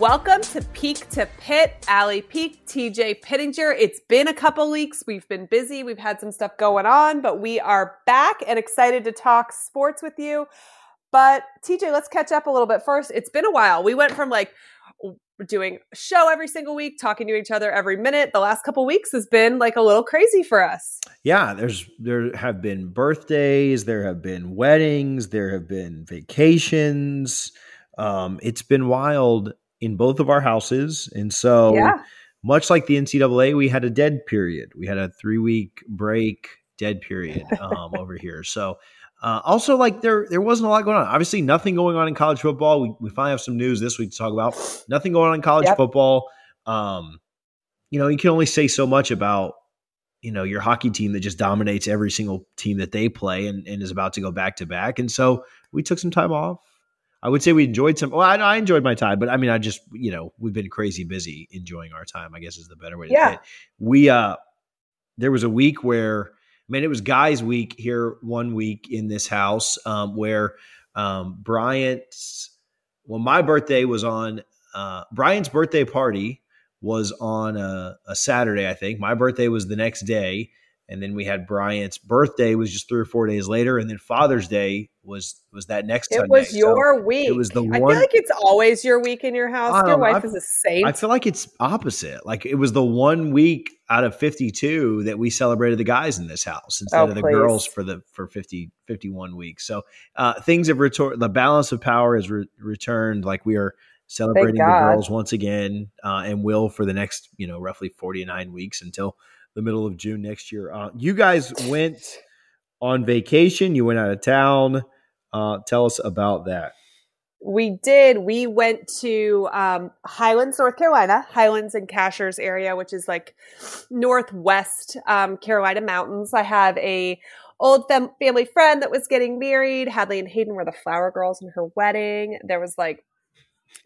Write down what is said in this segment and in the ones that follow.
Welcome to Peak to Pit, Allie Peak, TJ Pittinger. It's been a couple weeks. We've been busy. We've had some stuff going on, but we are back and excited to talk sports with you. But TJ, let's catch up a little bit first. It's been a while. We went from like doing a show every single week, talking to each other every minute. The last couple weeks has been like a little crazy for us. Yeah, there have been birthdays. There have been weddings. There have been vacations. It's been wild in both of our houses. And so much like the NCAA, we had a dead period. We had a 3-week break, dead period over here. So also like there wasn't a lot going on. Obviously nothing going on in college football. We finally have some news this week to talk about. Nothing going on in college football. You can only say so much about, your hockey team that just dominates every single team that they play and is about to go back to back. And so we took some time off. I would say we enjoyed some. Well, I enjoyed my time, but I mean, I just, we've been crazy busy enjoying our time, I guess is the better way to say it. We, there was a week where, man, it was guys week here one week in this house my birthday was on, Brian's birthday party was on a Saturday, I think. My birthday was the next day. And then we had Bryant's birthday was just 3 or 4 days later. And then Father's Day was that next Sunday. It was your week. It was the one. I feel like it's always your week in your house. Your wife is a saint. I feel like it's opposite. Like it was the 1 week out of 52 that we celebrated the guys in this house instead of the girls for 51 weeks. So things have returned. The balance of power has returned. Like we are celebrating the girls once again and will for the next, roughly 49 weeks until the middle of June next year. You guys went on vacation. You went out of town. Tell us about that. We did. We went to Highlands, North Carolina, Highlands and Cashiers area, which is like northwest Carolina mountains. I have a old family friend that was getting married. Hadley and Hayden were the flower girls in her wedding. There was like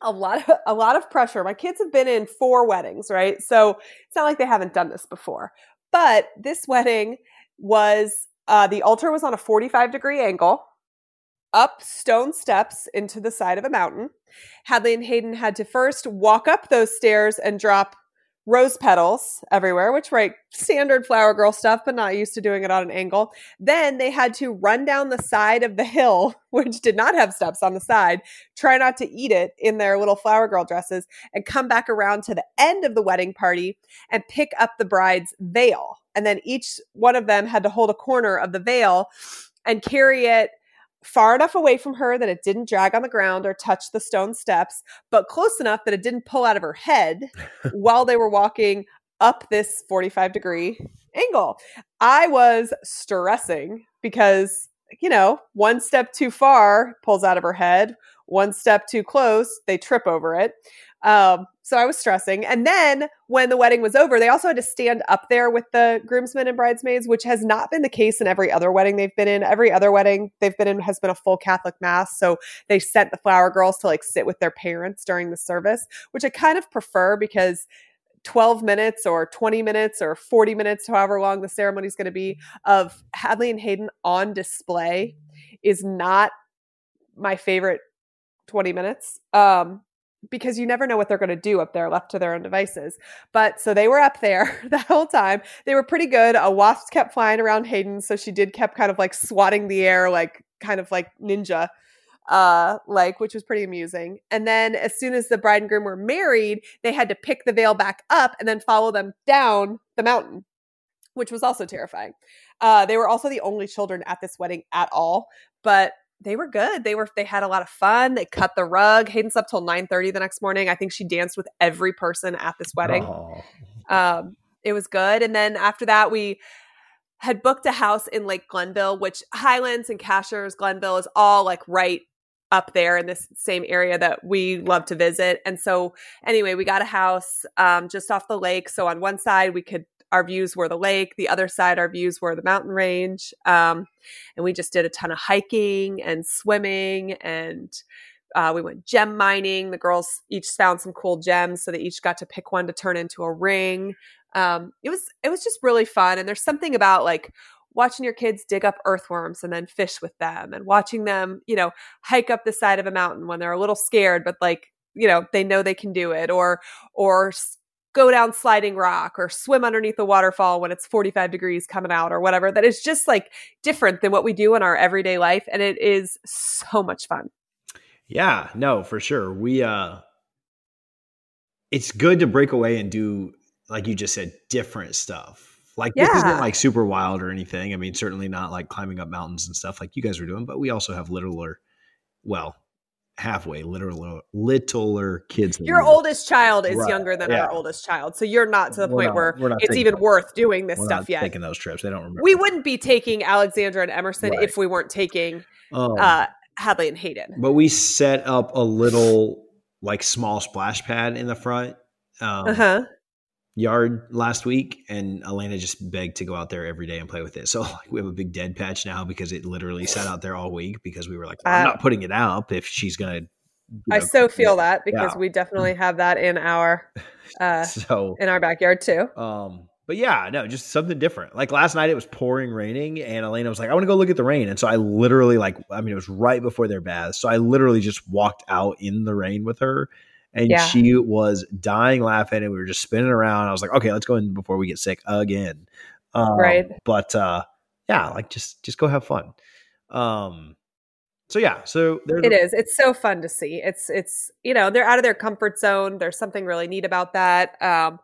a lot of pressure. My kids have been in 4 weddings, right? So it's not like they haven't done this before. But this wedding was, the altar was on a 45-degree angle, up stone steps into the side of a mountain. Hadley and Hayden had to first walk up those stairs and drop rose petals everywhere, which right, standard flower girl stuff, but not used to doing it on an angle. Then they had to run down the side of the hill, which did not have steps on the side, try not to eat it in their little flower girl dresses, and come back around to the end of the wedding party and pick up the bride's veil. And then each one of them had to hold a corner of the veil and carry it far enough away from her that it didn't drag on the ground or touch the stone steps, but close enough that it didn't pull out of her head while they were walking up this 45-degree angle. I was stressing because, one step too far pulls out of her head, one step too close, they trip over it. So I was stressing. And then when the wedding was over, they also had to stand up there with the groomsmen and bridesmaids, which has not been the case in every other wedding they've been in. Every other wedding they've been in has been a full Catholic mass. So they sent the flower girls to like sit with their parents during the service, which I kind of prefer because 12 minutes or 20 minutes or 40 minutes, however long the ceremony is going to be, of Hadley and Hayden on display is not my favorite 20 minutes. Because you never know what they're going to do up there, left to their own devices. But so they were up there the whole time. They were pretty good. A wasp kept flying around Hayden. So she kept kind of like swatting the air, like kind of like ninja, which was pretty amusing. And then as soon as the bride and groom were married, they had to pick the veil back up and then follow them down the mountain, which was also terrifying. They were also the only children at this wedding at all, but they were good. They had a lot of fun. They cut the rug. Hayden slept till 9:30 the next morning. I think she danced with every person at this wedding. Oh. It was good. And then after that, we had booked a house in Lake Glenville, which Highlands and Cashiers, Glenville is all like right up there in this same area that we love to visit. And so anyway, we got a house just off the lake. So on one side, our views were the lake. The other side, our views were the mountain range. And we just did a ton of hiking and swimming. And we went gem mining. The girls each found some cool gems. So they each got to pick one to turn into a ring. It was just really fun. And there's something about like watching your kids dig up earthworms and then fish with them and watching them, hike up the side of a mountain when they're a little scared, but they know they can do it or go down sliding rock or swim underneath the waterfall when it's 45 degrees coming out or whatever. That is just different than what we do in our everyday life. And it is so much fun. Yeah, no, for sure. It's good to break away and do, like you just said, different stuff. This isn't super wild or anything. I mean, certainly not climbing up mountains and stuff like you guys were doing, but we also have littler kids. Your oldest child is younger than our oldest child. So you're not to the point where it's even worth doing this stuff yet. Taking those trips. They don't remember. We wouldn't be taking Alexandra and Emerson if we weren't taking Hadley and Hayden. But we set up a little small splash pad in the front yard last week, and Elena just begged to go out there every day and play with it. So we have a big dead patch now because it literally sat out there all week because we were I'm not putting it out if she's going to. I so feel that because we definitely have that in our in our backyard too. But yeah, no, just something different. Last night it was pouring raining, and Elena was like, "I want to go look at the rain." And so I literally it was right before their bath, so I literally just walked out in the rain with her. And she was dying laughing, and we were just spinning around. I was like, okay, let's go in before we get sick again. Right. But just go have fun. So it is. It's so fun to see. It's they're out of their comfort zone. There's something really neat about that. Some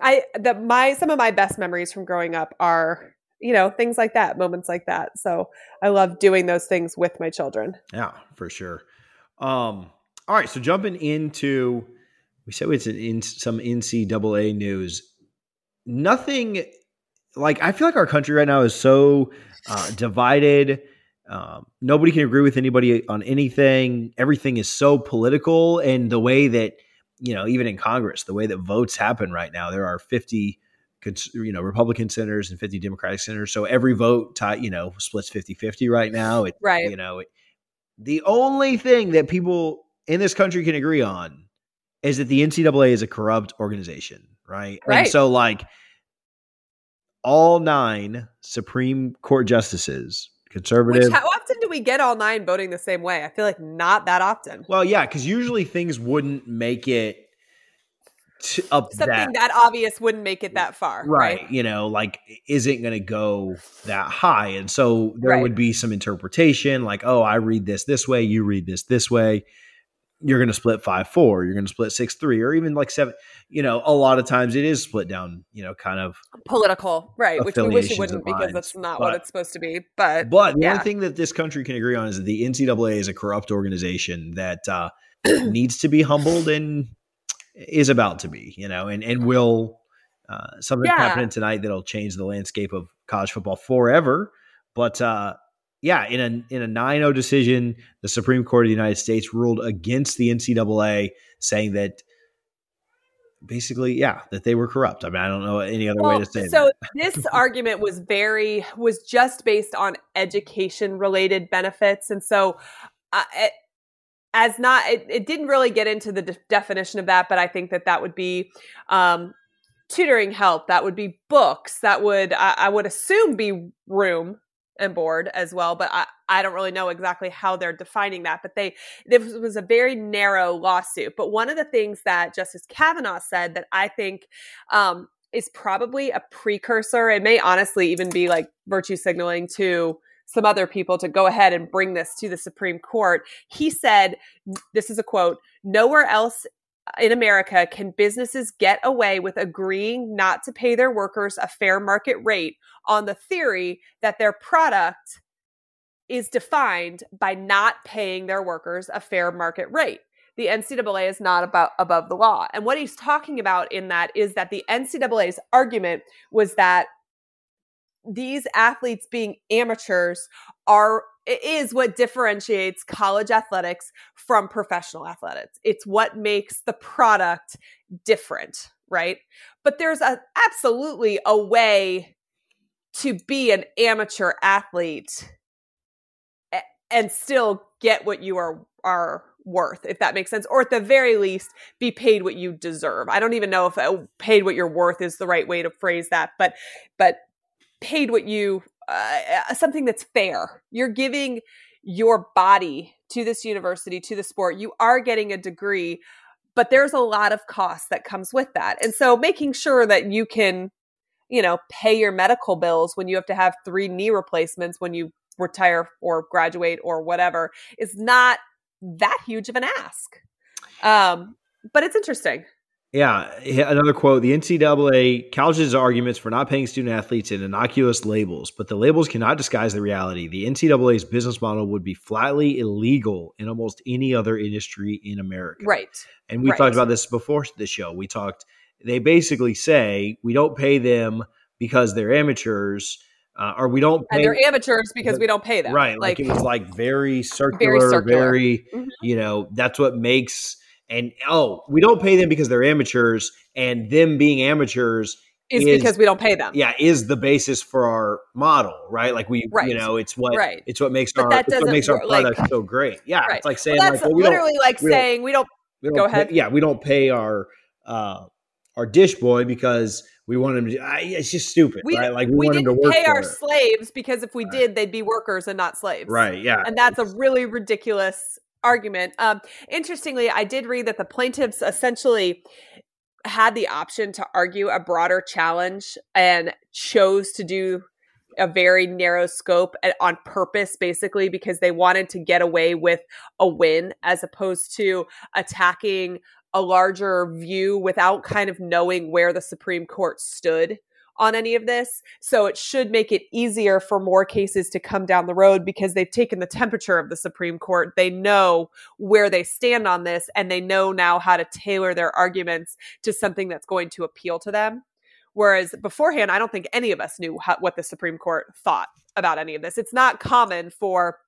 of my best memories from growing up are, things like that, moments like that. So I love doing those things with my children. Yeah, for sure. All right, so jumping into, we said it's some NCAA news. Nothing I feel like our country right now is so divided. Nobody can agree with anybody on anything. Everything is so political, and the way that even in Congress, the way that votes happen right now, there are 50 Republican senators and 50 Democratic senators. So every vote splits 50-50 right now. The only thing that people in this country can agree on is that the NCAA is a corrupt organization, right? Right. And so all 9 Supreme Court justices, conservative. How often do we get all 9 voting the same way? I feel like not that often. Well, yeah, because usually things wouldn't make it up. Something that obvious wouldn't make it that far. Right. Isn't going to go that high. And so there would be some interpretation I read this way, you read this way. You're going to split 5-4, you're going to split 6-3, or even 7, a lot of times it is split down, kind of political, right. Which we wish it wouldn't because that's not what it's supposed to be. But the only thing that this country can agree on is that the NCAA is a corrupt organization that needs to be humbled and is about to be, and will something happening tonight that'll change the landscape of college football forever. But in a 9-0 decision, the Supreme Court of the United States ruled against the NCAA, saying that basically, that they were corrupt. I mean, I don't know any other way to say it. So this argument was just based on education related benefits, and so it didn't really get into the definition of that, but I think that would be tutoring help, that would be books, that would, I would assume, be room and board as well, but I don't really know exactly how they're defining that. But this was a very narrow lawsuit. But one of the things that Justice Kavanaugh said that I think is probably a precursor, it may honestly even be like virtue signaling to some other people to go ahead and bring this to the Supreme Court. He said, this is a quote, "Nowhere else in America can businesses get away with agreeing not to pay their workers a fair market rate on the theory that their product is defined by not paying their workers a fair market rate. The NCAA is not above the law." And what he's talking about in that is that the NCAA's argument was that these athletes being amateurs is what differentiates college athletics from professional athletics. It's what makes the product different, right? But there's absolutely a way to be an amateur athlete and still get what you are worth, if that makes sense, or at the very least, be paid what you deserve. I don't even know if paid what you're worth is the right way to phrase that, but paid what you something that's fair. You're giving your body to this university, to the sport. You are getting a degree, but there's a lot of cost that comes with that. And so making sure that you can, pay your medical bills when you have to have 3 knee replacements when you retire or graduate or whatever is not that huge of an ask. But it's interesting. Yeah. Another quote, the NCAA couches arguments for not paying student athletes in innocuous labels, but the labels cannot disguise the reality. The NCAA's business model would be flatly illegal in almost any other industry in America. Right. And we talked about this before the show. They basically say we don't pay them because they're amateurs, or we don't pay. And they're amateurs because we don't pay them. Right. Like it was like very circular. Mm-hmm. That's what makes. And, we don't pay them because they're amateurs, and them being amateurs is because we don't pay them. Yeah, is the basis for our model, right? Like it's what makes our product so great. Yeah, right. It's like saying we don't pay our dish boy because we want him to. It's just stupid, right? Like we want him to work. We didn't pay our slaves because if we did, they'd be workers and not slaves. Right. Yeah, and that's a really ridiculous argument. Interestingly, I did read that the plaintiffs essentially had the option to argue a broader challenge and chose to do a very narrow scope on purpose, basically, because they wanted to get away with a win as opposed to attacking a larger view without kind of knowing where the Supreme Court stood on any of this. So it should make it easier for more cases to come down the road because they've taken the temperature of the Supreme Court. They know where they stand on this, and they know now how to tailor their arguments to something that's going to appeal to them. Whereas beforehand, I don't think any of us knew what the Supreme Court thought about any of this. It's not common for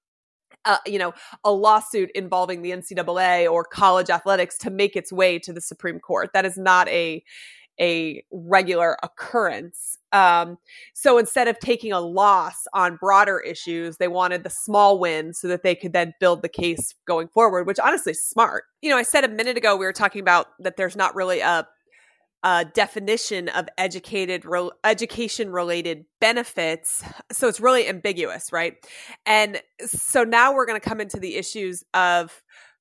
a lawsuit involving the NCAA or college athletics to make its way to the Supreme Court. That is not a regular occurrence. So instead of taking a loss on broader issues, they wanted the small win so that they could then build the case going forward, which honestly is smart. I said a minute ago, we were talking about that there's not really a definition of education related benefits. So it's really ambiguous, right? And so now we're going to come into the issues of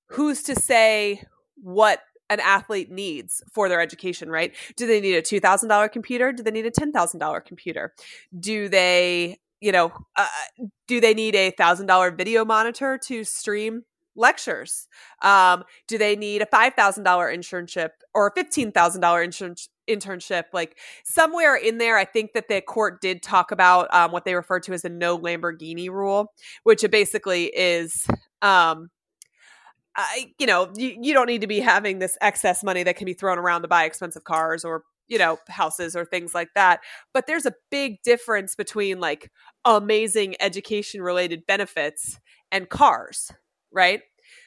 who's to say what an athlete needs for their education, right? Do they need a $2,000 computer? Do they need a $10,000 computer? Do they, do they need a $1,000 video monitor to stream lectures? Do they need a $5,000 internship or a $15,000 internship? Like somewhere in there, I think that the court did talk about what they refer to as the no Lamborghini rule, which it basically is, you don't need to be having this excess money that can be thrown around to buy expensive cars or, houses or things like that. But there's a big difference between like amazing education related benefits and cars, right?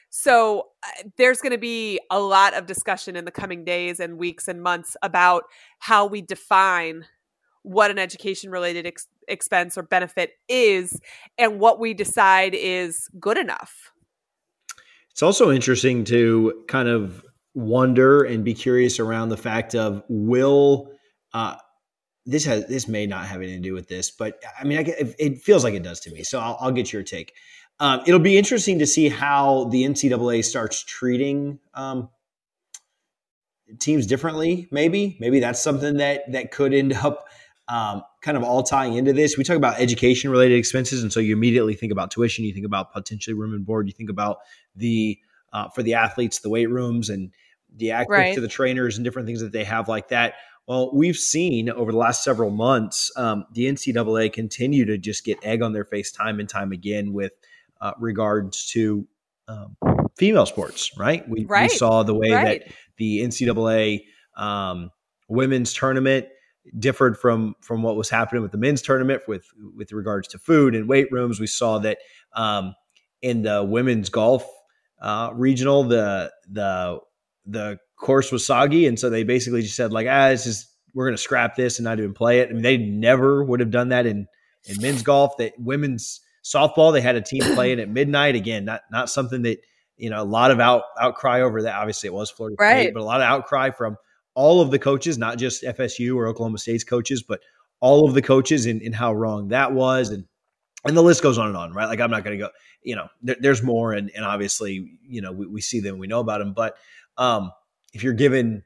So there's going to be a lot of discussion in the coming days and weeks and months about how we define what an education related expense or benefit is and what we decide is good enough. It's also interesting to kind of wonder and be curious around the fact of will This may not have anything to do with this, but I mean, it feels like it does to me. So I'll get your take. It'll be interesting to see how the NCAA starts treating teams differently. Maybe that's something that could end up kind of all tying into this. We talk about education related expenses. And so you immediately think about tuition, you think about potentially room and board, you think about for the athletes, the weight rooms and the access to the trainers and different things that they have like that. Well, we've seen over the last several months, the NCAA continue to just get egg on their face time and time again with regards to female sports, right? We saw the way that the NCAA women's tournament differed from what was happening with the men's tournament with regards to food and weight rooms. We saw that in the women's golf regional, the course was soggy, and so they basically just said like, we're going to scrap this and not even play it. I mean, they never would have done that in men's golf. That women's softball, they had a team playing at midnight. Again, not something that a lot of outcry over that. Obviously, it was Florida State, but a lot of outcry from all of the coaches, not just FSU or Oklahoma State's coaches, but all of the coaches in how wrong that was. And the list goes on and on, right? Like, I'm not going to go, there's more. And obviously, we see them, we know about them. But if you're given,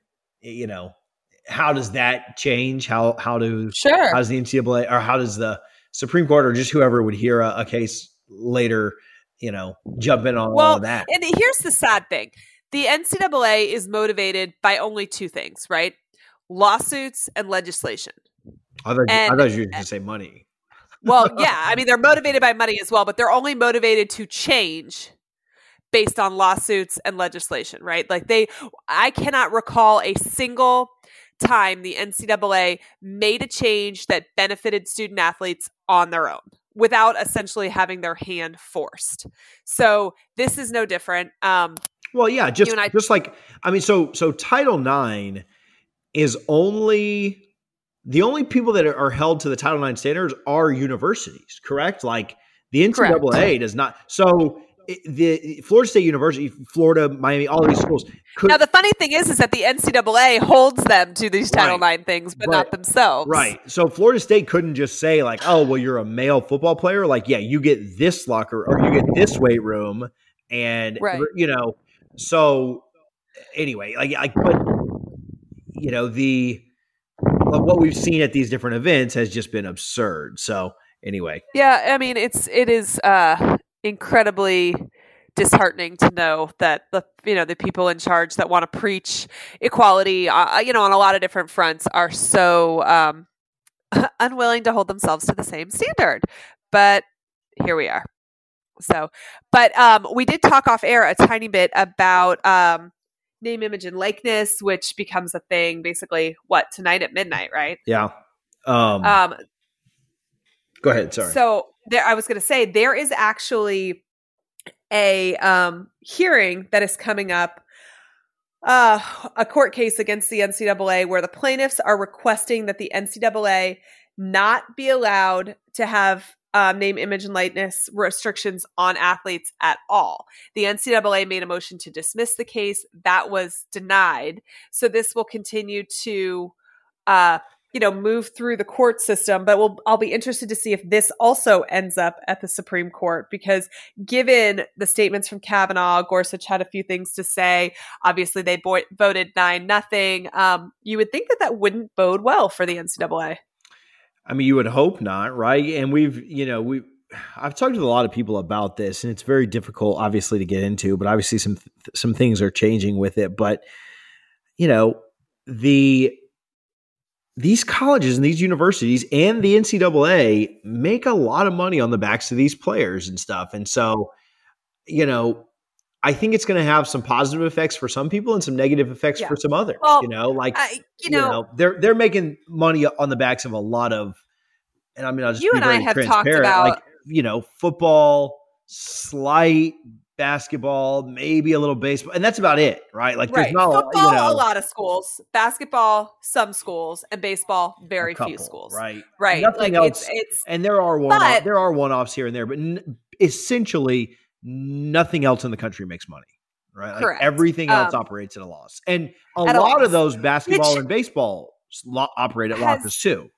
how does that change? How does the NCAA or how does the Supreme Court or just whoever would hear a case later, jump in on all of that? And here's the sad thing. The NCAA is motivated by only two things, right? Lawsuits and legislation. I thought you were going to say money. Well, yeah. I mean, they're motivated by money as well, but they're only motivated to change based on lawsuits and legislation, right? Like I cannot recall a single time the NCAA made a change that benefited student athletes on their own without essentially having their hand forced. So this is no different. Well, yeah, so Title Nine is the only people that are held to the Title Nine standards are universities, correct? Like the NCAA does not. So the Florida State University, Florida, Miami, all these schools. Now the funny thing is that the NCAA holds them to these Title Nine things, but not themselves. Right. So Florida State couldn't just say like, oh, well, you're a male football player. Like, yeah, you get this locker or you get this weight room and, So anyway, what we've seen at these different events has just been absurd. So anyway. Yeah. I mean, it is incredibly disheartening to know that the people in charge that want to preach equality, on a lot of different fronts are so unwilling to hold themselves to the same standard, but here we are. So, but we did talk off air a tiny bit about name, image, and likeness, which becomes a thing basically tonight at midnight, right? Yeah. Go ahead. Sorry. So I was going to say there is actually a hearing that is coming up, a court case against the NCAA where the plaintiffs are requesting that the NCAA not be allowed to have name, image, and likeness restrictions on athletes at all. The NCAA made a motion to dismiss the case. That was denied. So this will continue to, move through the court system, but I'll be interested to see if this also ends up at the Supreme Court, because given the statements from Kavanaugh, Gorsuch had a few things to say. Obviously they voted 9-0. You would think that wouldn't bode well for the NCAA. I mean, you would hope not, right? And I've talked to a lot of people about this, and it's very difficult, obviously, to get into. But obviously, some things are changing with it. But these colleges and these universities and the NCAA make a lot of money on the backs of these players and stuff. And so, I think it's going to have some positive effects for some people and some negative effects for some others. Well, they're making money on the backs of a lot of, and I mean, I'll just you be and very I have talked about football, slight basketball, maybe a little baseball, and that's about it, right? Like there's not football, a lot of schools, basketball, some schools, and baseball, very few schools, right? Nothing else. And there are one-offs here and there, but essentially. Nothing else in the country makes money, right? Like everything else operates at a loss. And a lot of those basketball and baseball operate at lockers too.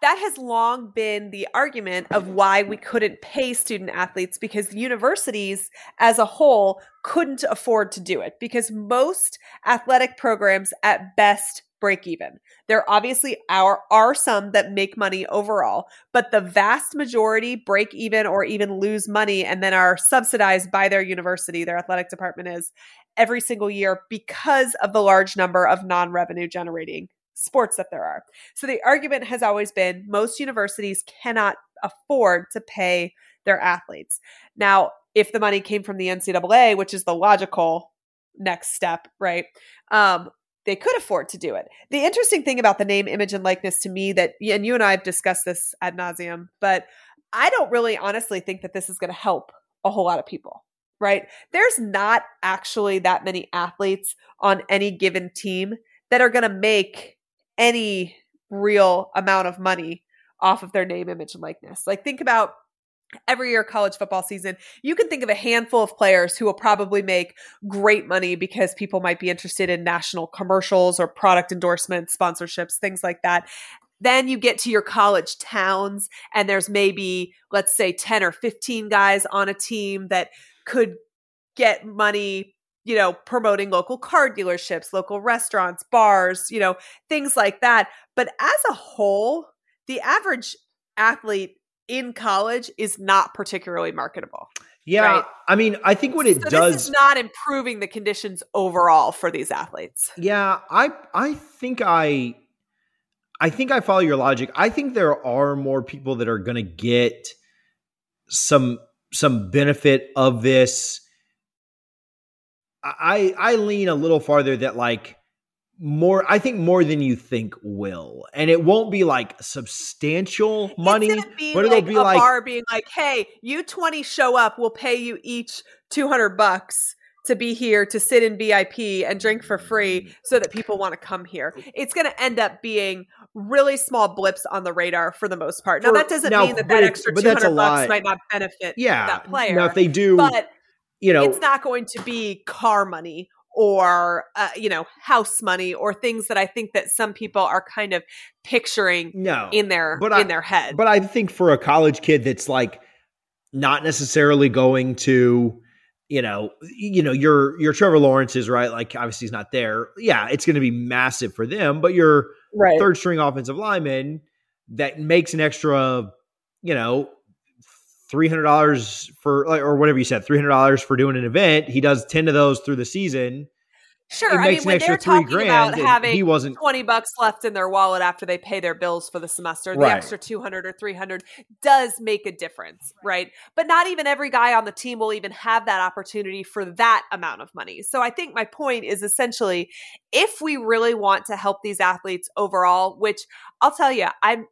That has long been the argument of why we couldn't pay student athletes, because universities as a whole couldn't afford to do it, because most athletic programs at best break even. There obviously are some that make money overall, but the vast majority break even or even lose money and then are subsidized by their university, their athletic department is, every single year because of the large number of non-revenue generating sports that there are. So the argument has always been most universities cannot afford to pay their athletes. Now, if the money came from the NCAA, which is the logical next step, right? They could afford to do it. The interesting thing about the name, image, and likeness to me that, and you and I have discussed this ad nauseum, but I don't really honestly think that this is going to help a whole lot of people, right? There's not actually that many athletes on any given team that are going to make any real amount of money off of their name, image, and likeness. Like, think about every year college football season, you can think of a handful of players who will probably make great money because people might be interested in national commercials or product endorsements, sponsorships, things like that. Then you get to your college towns and there's maybe, let's say, 10 or 15 guys on a team that could get money, you know, promoting local car dealerships, local restaurants, bars, you know, things like that. But as a whole, the average athlete in college is not particularly marketable. Yeah. Right? I mean, I think what it does, this is not improving the conditions overall for these athletes. Yeah. I think I follow your logic. I think there are more people that are going to get some benefit of this. I lean a little farther that like more than you think will, and it won't be like substantial money, but it'll be like a bar being like, hey, you 20 show up, we'll pay you each $200 to be here, to sit in VIP and drink for free so that people want to come here. It's going to end up being really small blips on the radar for the most part. Now that doesn't mean that extra $200 might not benefit that player. Now if they do, but you know, it's not going to be car money or, you know, house money or things that I think that some people are kind of picturing in their head. But I think for a college kid that's like not necessarily going to, you know, your Trevor Lawrence's, right? Like, obviously he's not there. Yeah, it's going to be massive for them, but your third string offensive lineman that makes an extra, you know, $300 for, or whatever you said, $300 for doing an event. He does 10 of those through the season. Sure. I mean, when they're talking about having $20 left in their wallet after they pay their bills for the semester, the extra 200 or 300 does make a difference, right? But not even every guy on the team will even have that opportunity for that amount of money. So I think my point is essentially, if we really want to help these athletes overall, which I'll tell you, I'm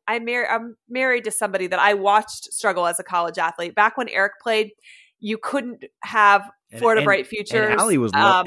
married to somebody that I watched struggle as a college athlete. Back when Eric played, you couldn't have Florida Bright Futures. And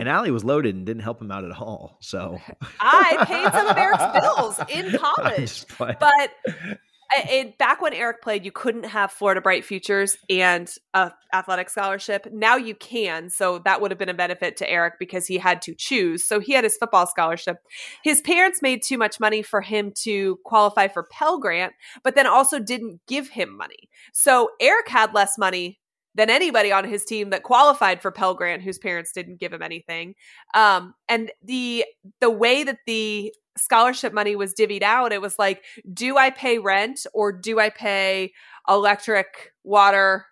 Allie was loaded and didn't help him out at all. So I paid some of Eric's bills in college. But back when Eric played, you couldn't have Florida Bright Futures and an athletic scholarship. Now you can. So that would have been a benefit to Eric because he had to choose. So he had his football scholarship. His parents made too much money for him to qualify for Pell Grant, but then also didn't give him money. So Eric had less money than anybody on his team that qualified for Pell Grant, whose parents didn't give him anything. And the way that the scholarship money was divvied out, it was like, do I pay rent or do I pay electric, water,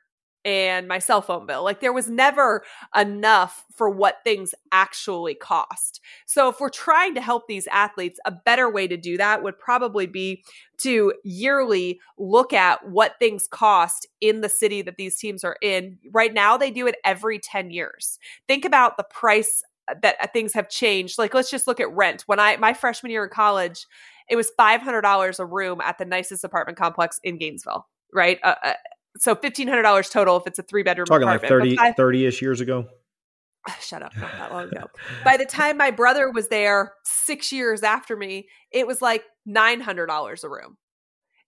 and my cell phone bill? Like, there was never enough for what things actually cost. So if we're trying to help these athletes, a better way to do that would probably be to yearly look at what things cost in the city that these teams are in. Right now, they do it every 10 years. Think about the price that things have changed. Like, let's just look at rent. When my freshman year in college, it was $500 a room at the nicest apartment complex in Gainesville, right? So $1,500 total if it's a 3-bedroom apartment. Talking like 30-ish years ago? Shut up. Not that long ago. By the time my brother was there 6 years after me, it was like $900 a room.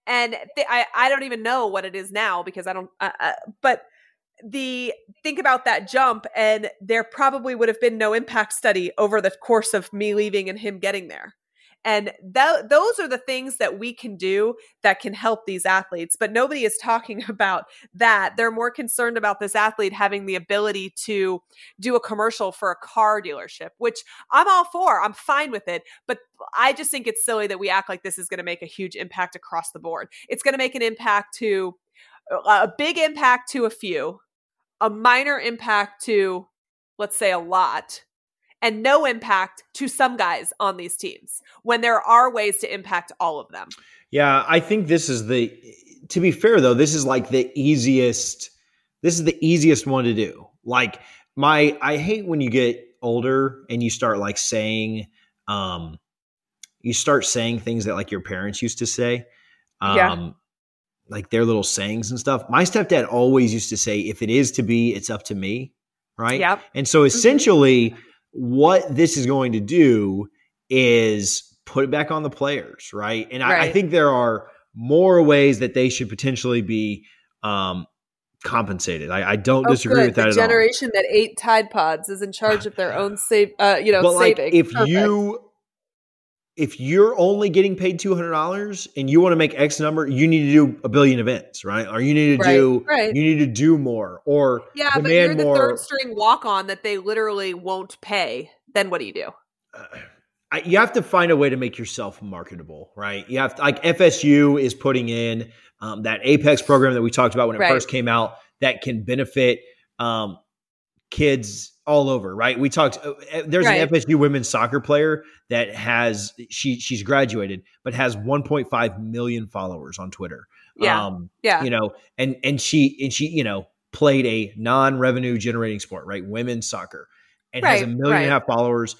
And I don't even know what it is now because I don't but think about that jump, and there probably would have been no impact study over the course of me leaving and him getting there. And those are the things that we can do that can help these athletes. But nobody is talking about that. They're more concerned about this athlete having the ability to do a commercial for a car dealership, which I'm all for. I'm fine with it. But I just think it's silly that we act like this is going to make a huge impact across the board. It's going to make an impact to a big impact to a few, a minor impact to, let's say, a lot, and no impact to some guys on these teams when there are ways to impact all of them. Yeah, I think this is to be fair though, this is like the easiest one to do. Like I hate when you get older and you start like saying, things that like your parents used to say, like their little sayings and stuff. My stepdad always used to say, if it is to be, it's up to me. Right. Yep. And so essentially what this is going to do is put it back on the players. Right. And right. I think there are more ways that they should potentially be, compensated. I don't disagree with that at all. The generation that ate Tide Pods is in charge of their own saving. Like if you're only getting paid $200 and you want to make X number, you need to do a billion events, right? Or you need to you need to do more or demand but you're the more. Third string walk on that they literally won't pay. Then what do you do? You have to find a way to make yourself marketable, right? You have to, like FSU is putting in that Apex program that we talked about when it first came out that can benefit kids all over, right? We talked, there's an FSU women's soccer player that has, she's graduated, but has 1.5 million followers on Twitter. Yeah. You know, and she, you know, played a non-revenue generating sport, right? Women's soccer and has 1.5 million followers.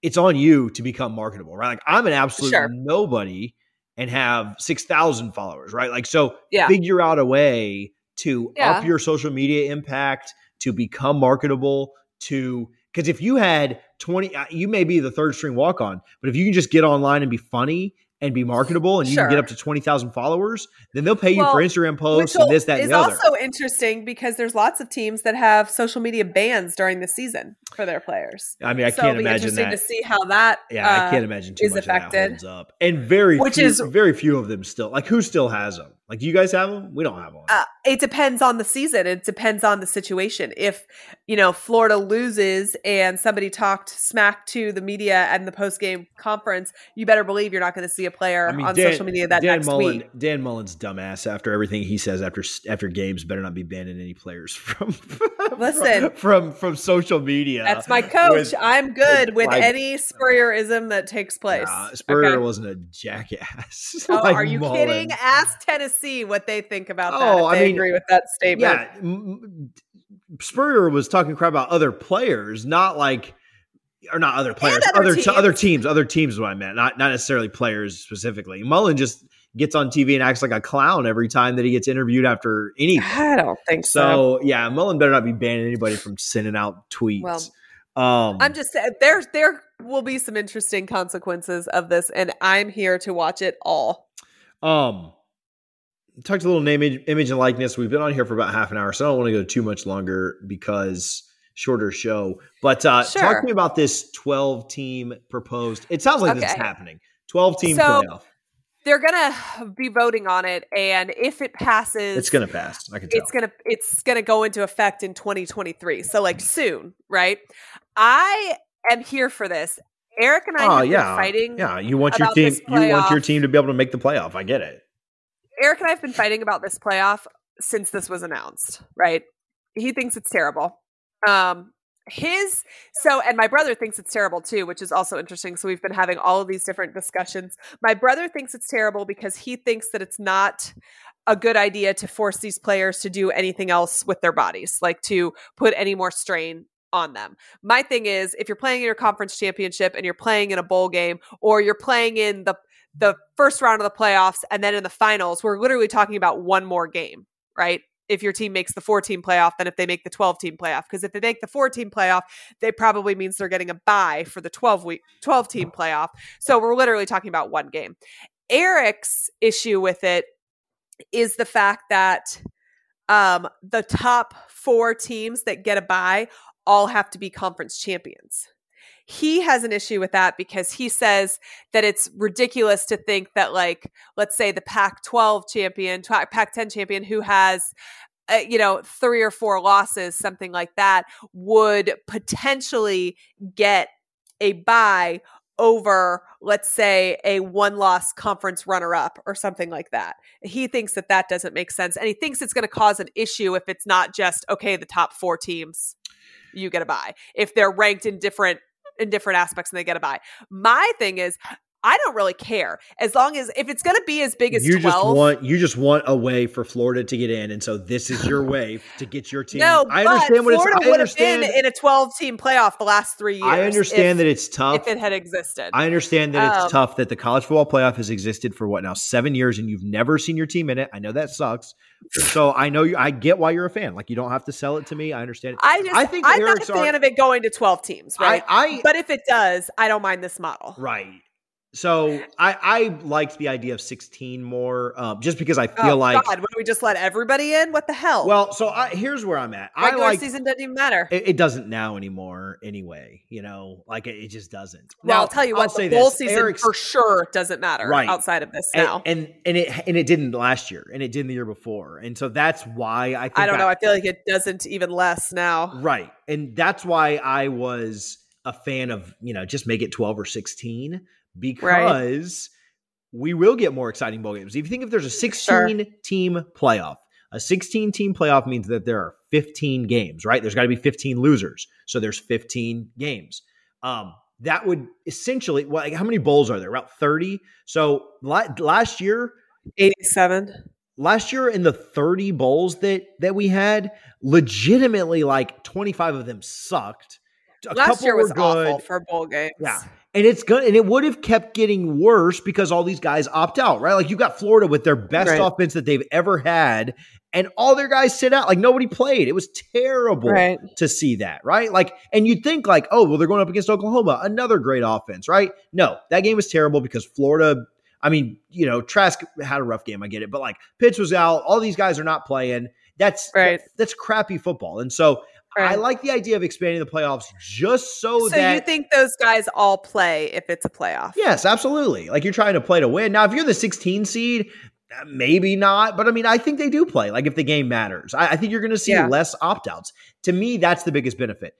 It's on you to become marketable, right? Like I'm an absolute nobody and have 6,000 followers, right? Like, so figure out a way to up your social media impact, to become marketable, because if you had 20, you may be the third string walk on, but if you can just get online and be funny and be marketable and you can get up to 20,000 followers, then they'll pay you for Instagram posts and this, that, and the other. It's also interesting because there's lots of teams that have social media bans during the season for their players. I mean, I can't imagine that. It'll be interesting to see how that I can't imagine too is much affected. Of that holds up. And very few of them still. Like who still has them? Like do you guys have them? We don't have them. It depends on the season. It depends on the situation. If, you know, Florida loses and somebody talked smack to the media and the post-game conference, you better believe you're not going to see a player on social media next week. Dan Mullen's dumbass after everything he says after games better not be banning any players from listen from social media. That's my coach. I'm good with any Spurrierism that takes place. Nah, Spurrier wasn't a jackass. Oh, like are you kidding? Ask Tennessee what they think about that. I agree with that statement. Yeah, Spurrier was talking crap about other players, other teams. Other teams is what I meant, not necessarily players specifically. Mullen just gets on TV and acts like a clown every time that he gets interviewed after anything. I don't think so. So yeah, Mullen better not be banning anybody from sending out tweets. Well, I'm just saying there will be some interesting consequences of this, and I'm here to watch it all. Talked a little name, image, and likeness. We've been on here for about half an hour, so I don't want to go too much longer because shorter show. But talk to me about this 12-team proposed. It sounds like this is happening. 12-team playoff. They're gonna be voting on it, and if it passes, it's gonna pass. I can tell. It's gonna go into effect in 2023. So like soon, right? I am here for this. Eric and I have been fighting. Yeah, you want your team. You want your team to be able to make the playoff. I get it. Eric and I have been fighting about this playoff since this was announced, right? He thinks it's terrible. And my brother thinks it's terrible too, which is also interesting. So we've been having all of these different discussions. My brother thinks it's terrible because he thinks that it's not a good idea to force these players to do anything else with their bodies, like to put any more strain on them. My thing is, if you're playing in your conference championship and you're playing in a bowl game or you're playing in the first round of the playoffs and then in the finals, we're literally talking about one more game, right? If your team makes the 4-team playoff, then if they make the 12-team playoff, because if they make the 4-team playoff, they probably means they're getting a bye for the 12-team playoff. So we're literally talking about one game. Eric's issue with it is the fact that the top 4 teams that get a bye all have to be conference champions. He has an issue with that because he says that it's ridiculous to think that, like, let's say the Pac-12 champion, Pac-10 champion who has, 3 or 4 losses, something like that, would potentially get a bye over, let's say, a one-loss conference runner-up or something like that. He thinks that that doesn't make sense. And he thinks it's going to cause an issue if it's not just, okay, the top 4 teams, you get a bye. If they're ranked in different aspects and they get a bye. My thing is, I don't really care. As long as, if it's going to be as big as you 12. You just want a way for Florida to get in. And so this is your way to get your team. No, I understand what Florida would have been in a 12-team playoff the last 3 years. I understand that it's tough. If it had existed. I understand that it's tough that the college football playoff has existed for what now, 7 years, and you've never seen your team in it. I know that sucks. So I know you. I get why you're a fan. Like, you don't have to sell it to me. I understand it. I'm not a fan of it going to 12 teams, right? But if it does, I don't mind this model. Right. So I liked the idea of 16 more, just because I feel like, God, would we just let everybody in? What the hell? Well, so here's where I'm at. Regular season doesn't even matter. It doesn't now anymore, anyway. It just doesn't. Well, I'll tell you what, the bowl season for sure doesn't matter outside of this now. And it didn't last year, and it didn't the year before, and so that's why I think I feel like it doesn't even less now. Right, and that's why I was a fan of just make it 12 or 16. Because we will get more exciting bowl games. If you think if there's a 16-team playoff, a 16-team playoff means that there are 15 games, right? There's got to be 15 losers, so there's 15 games. That would essentially, how many bowls are there? About 30. So last year, 87. Last year, in the 30 bowls that we had, legitimately, 25 of them sucked. Last year was awful for bowl games. Yeah. And it's good, and it would have kept getting worse because all these guys opt out, right? Like, you got Florida with their best offense that they've ever had, and all their guys sit out. Like, nobody played. It was terrible to see that, right? Like, and you'd think they're going up against Oklahoma, another great offense, right? No, that game was terrible because Florida. I mean, Trask had a rough game. I get it, but Pitts was out. All these guys are not playing. That's crappy football, and so. Right. I like the idea of expanding the playoffs just so that. So you think those guys all play if it's a playoff? Yes, absolutely. You're trying to play to win. Now, if you're the 16 seed, maybe not. But, I think they do play, if the game matters. I think you're going to see less opt-outs. To me, that's the biggest benefit.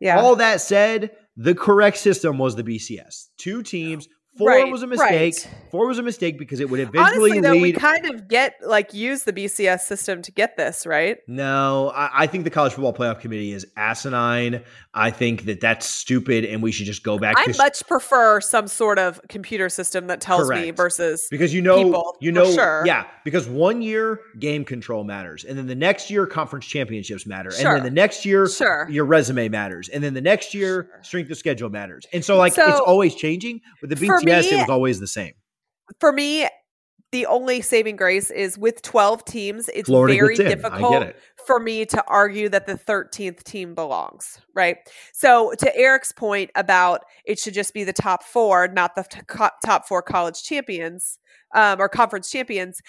Yeah. All that said, the correct system was the BCS. 2 teams. 4 was a mistake. Right. 4 was a mistake because it would eventually lead. Honestly, though, we kind of use the BCS system to get this, right? No, I think the College Football Playoff Committee is asinine. I think that that's stupid, and we should just go back. I much prefer some sort of computer system that tells me versus because people, for sure. Yeah, because one year game control matters, and then the next year conference championships matter, and then the next year your resume matters, and then the next year strength of schedule matters, and so it's always changing with the BCS. Yes, it was always the same. For me, the only saving grace is with 12 teams, it's very difficult for me to argue that the 13th team belongs, right? So to Eric's point about it should just be the top 4, not the top 4 college champions or conference champions,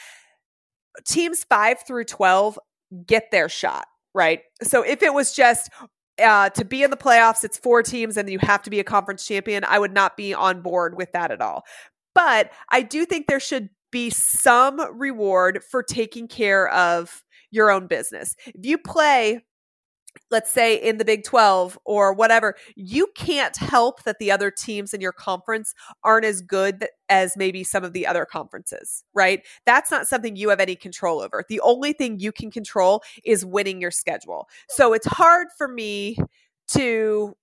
teams 5 through 12 get their shot, right? So if it was just to be in the playoffs, it's 4 teams and you have to be a conference champion, I would not be on board with that at all. But I do think there should be some reward for taking care of your own business. If you play, let's say, in the Big 12 or whatever, you can't help that the other teams in your conference aren't as good as maybe some of the other conferences, right? That's not something you have any control over. The only thing you can control is winning your schedule. So it's hard for me to,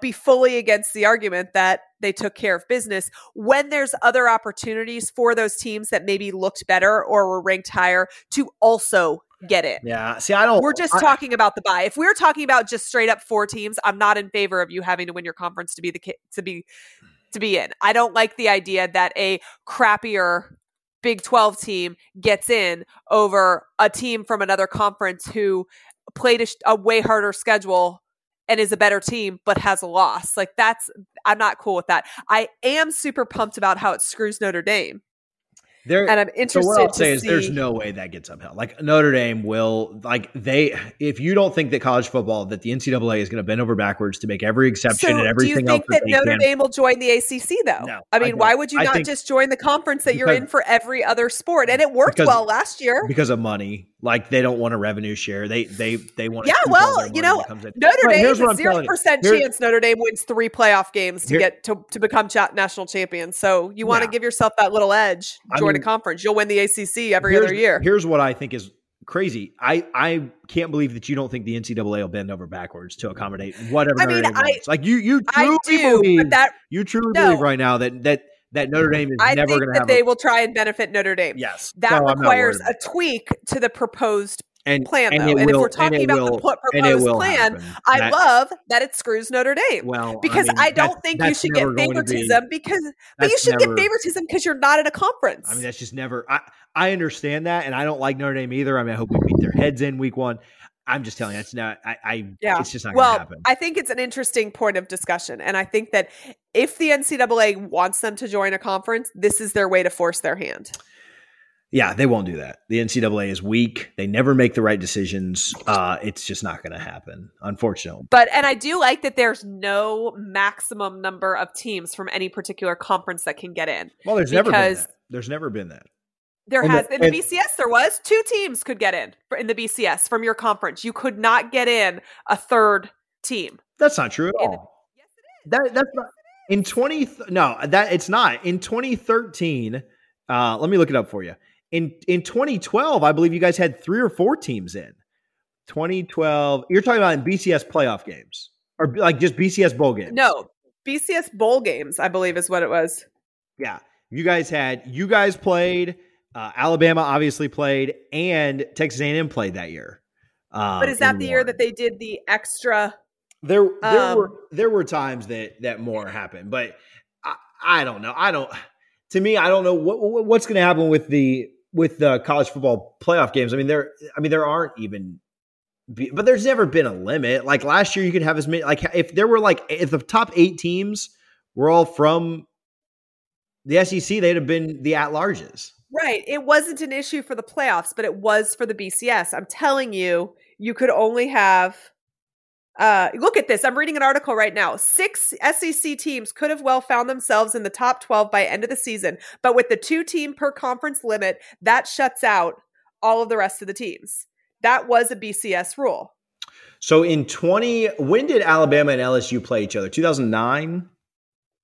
be fully against the argument that they took care of business when there's other opportunities for those teams that maybe looked better or were ranked higher to also get it. Yeah. See, we're just talking about the bye. If we're talking about just straight up 4 teams, I'm not in favor of you having to win your conference to be to be in. I don't like the idea that a crappier Big 12 team gets in over a team from another conference who played a way harder schedule and is a better team, but has a loss. I'm not cool with that. I am super pumped about how it screws Notre Dame. And I'm interested. So what I'll say is there's no way that gets upheld. Like Notre Dame will, like they, if you don't think that college football, that the NCAA is going to bend over backwards to make every exception and everything else. Do you think that Notre Dame will join the ACC though? No, I mean, why would you not just join the conference that you're in for every other sport? And it worked well last year because of money. Like they don't want a revenue share. They want. Yeah, well, you know, Notre Dame has a 0% chance Notre Dame wins 3 playoff games to get to become national champions. So you want to give yourself that little edge. Join a conference, you'll win the ACC every other year. Here's what I think is crazy. I can't believe that you don't think the NCAA will bend over backwards to accommodate whatever. I mean, you truly believe right now that Notre Dame is never going to have. They will try and benefit Notre Dame. Yes, that requires a tweak to the proposed plan, though. And if we're talking about the proposed plan, I love that it screws Notre Dame. Well, because I don't think you should get favoritism but you should get favoritism because you're not at a conference. I mean, that's just never. I understand that, and I don't like Notre Dame either. I mean, I hope we beat their heads in week one. I'm just telling you, it's not. It's just not going to happen. I think it's an interesting point of discussion, and I think that if the NCAA wants them to join a conference, this is their way to force their hand. Yeah, they won't do that. The NCAA is weak. They never make the right decisions. It's just not going to happen, unfortunately. And I do like that there's no maximum number of teams from any particular conference that can get in. Well, there's never been that. In the BCS, there was 2 teams could get in the BCS from your conference. You could not get in a third team. That's not true at all. Yes, it is. That's not in 20. No, that it's not in 2013. Let me look it up for you. In 2012, I believe you guys had 3 or 4 teams in. 2012, you're talking about in BCS playoff games or like just BCS bowl games? No, BCS bowl games, I believe is what it was. Yeah, you guys played. Alabama obviously played, and Texas A&M played that year. But is that the year that they did the extra? There were times that more happened, but I don't know. To me, I don't know what's going to happen with the college football playoff games. I mean, there aren't even, but there's never been a limit. Like last year, you could have as many. Like if the top 8 teams were all from the SEC, they'd have been the at-larges. Right. It wasn't an issue for the playoffs, but it was for the BCS. I'm telling you, you could only have look at this. I'm reading an article right now. 6 SEC teams could have well found themselves in the top 12 by end of the season. But with the 2 team per conference limit, that shuts out all of the rest of the teams. That was a BCS rule. So when did Alabama and LSU play each other? 2009?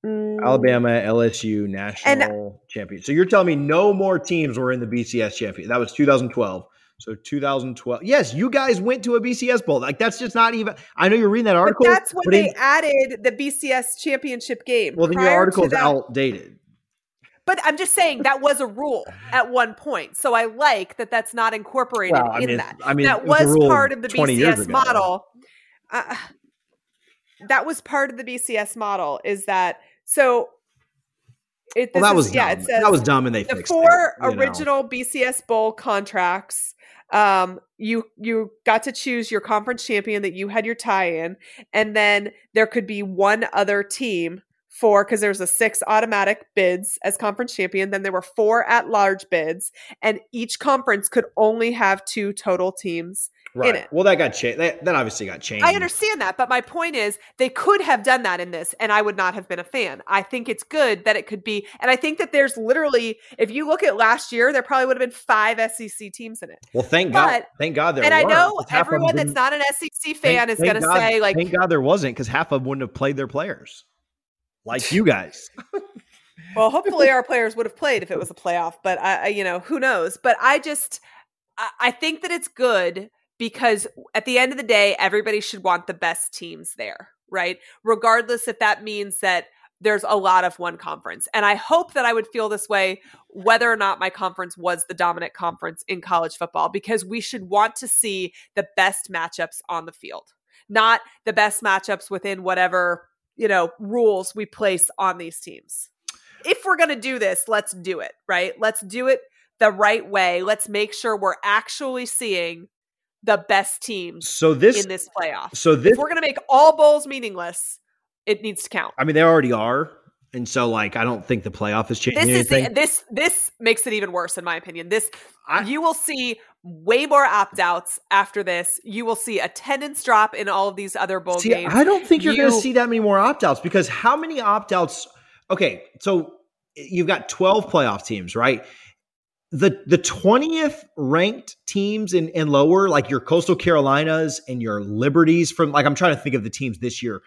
Alabama, LSU, national champion. So you're telling me no more teams were in the BCS champion. That was 2012. So 2012. Yes, you guys went to a BCS bowl. Like that's just not even – I know you're reading that article. But that's when they added the BCS championship game. Well, then your article is outdated. But I'm just saying that was a rule at one point. So I like that that's not incorporated in that. I mean, that was part of the BCS model. That was part of the BCS model is that – so that was dumb, and they fixed it. The 4 original BCS bowl contracts, you got to choose your conference champion that you had your tie in, and then there could be one other team because there was a 6 automatic bids as conference champion. Then there were 4 at-large bids, and each conference could only have 2 total teams. Right. In it. Well, that got changed. That obviously got changed. I understand that, but my point is they could have done that in this, and I would not have been a fan. I think it's good that it could be, and I think that there's literally, if you look at last year, there probably would have been 5 SEC teams in it. Well, thank God there. And I know everyone that's not an SEC fan is going to say, like, thank God there wasn't, because half of them wouldn't have played their players, like you guys. Well, hopefully our players would have played if it was a playoff, but I who knows? But I think that it's good. Because at the end of the day, everybody should want the best teams there, right? Regardless if that means that there's a lot of one conference. And I hope that I would feel this way whether or not my conference was the dominant conference in college football, because we should want to see the best matchups on the field, not the best matchups within whatever, rules we place on these teams. If we're going to do this, let's do it, right? Let's do it the right way. Let's make sure we're actually seeing the best teams in this playoff. If we're going to make all bowls meaningless, it needs to count. I mean, they already are. And so, like, I don't think the playoff is changing anything. This makes it even worse, in my opinion. You will see way more opt-outs after this. You will see attendance drop in all of these other bowl games. I don't think you're going to see that many more opt-outs, because how many opt-outs? Okay, so you've got 12 playoff teams, right? The 20th ranked teams and lower, like your Coastal Carolinas and your Liberties from, like, I'm trying to think of the teams this year.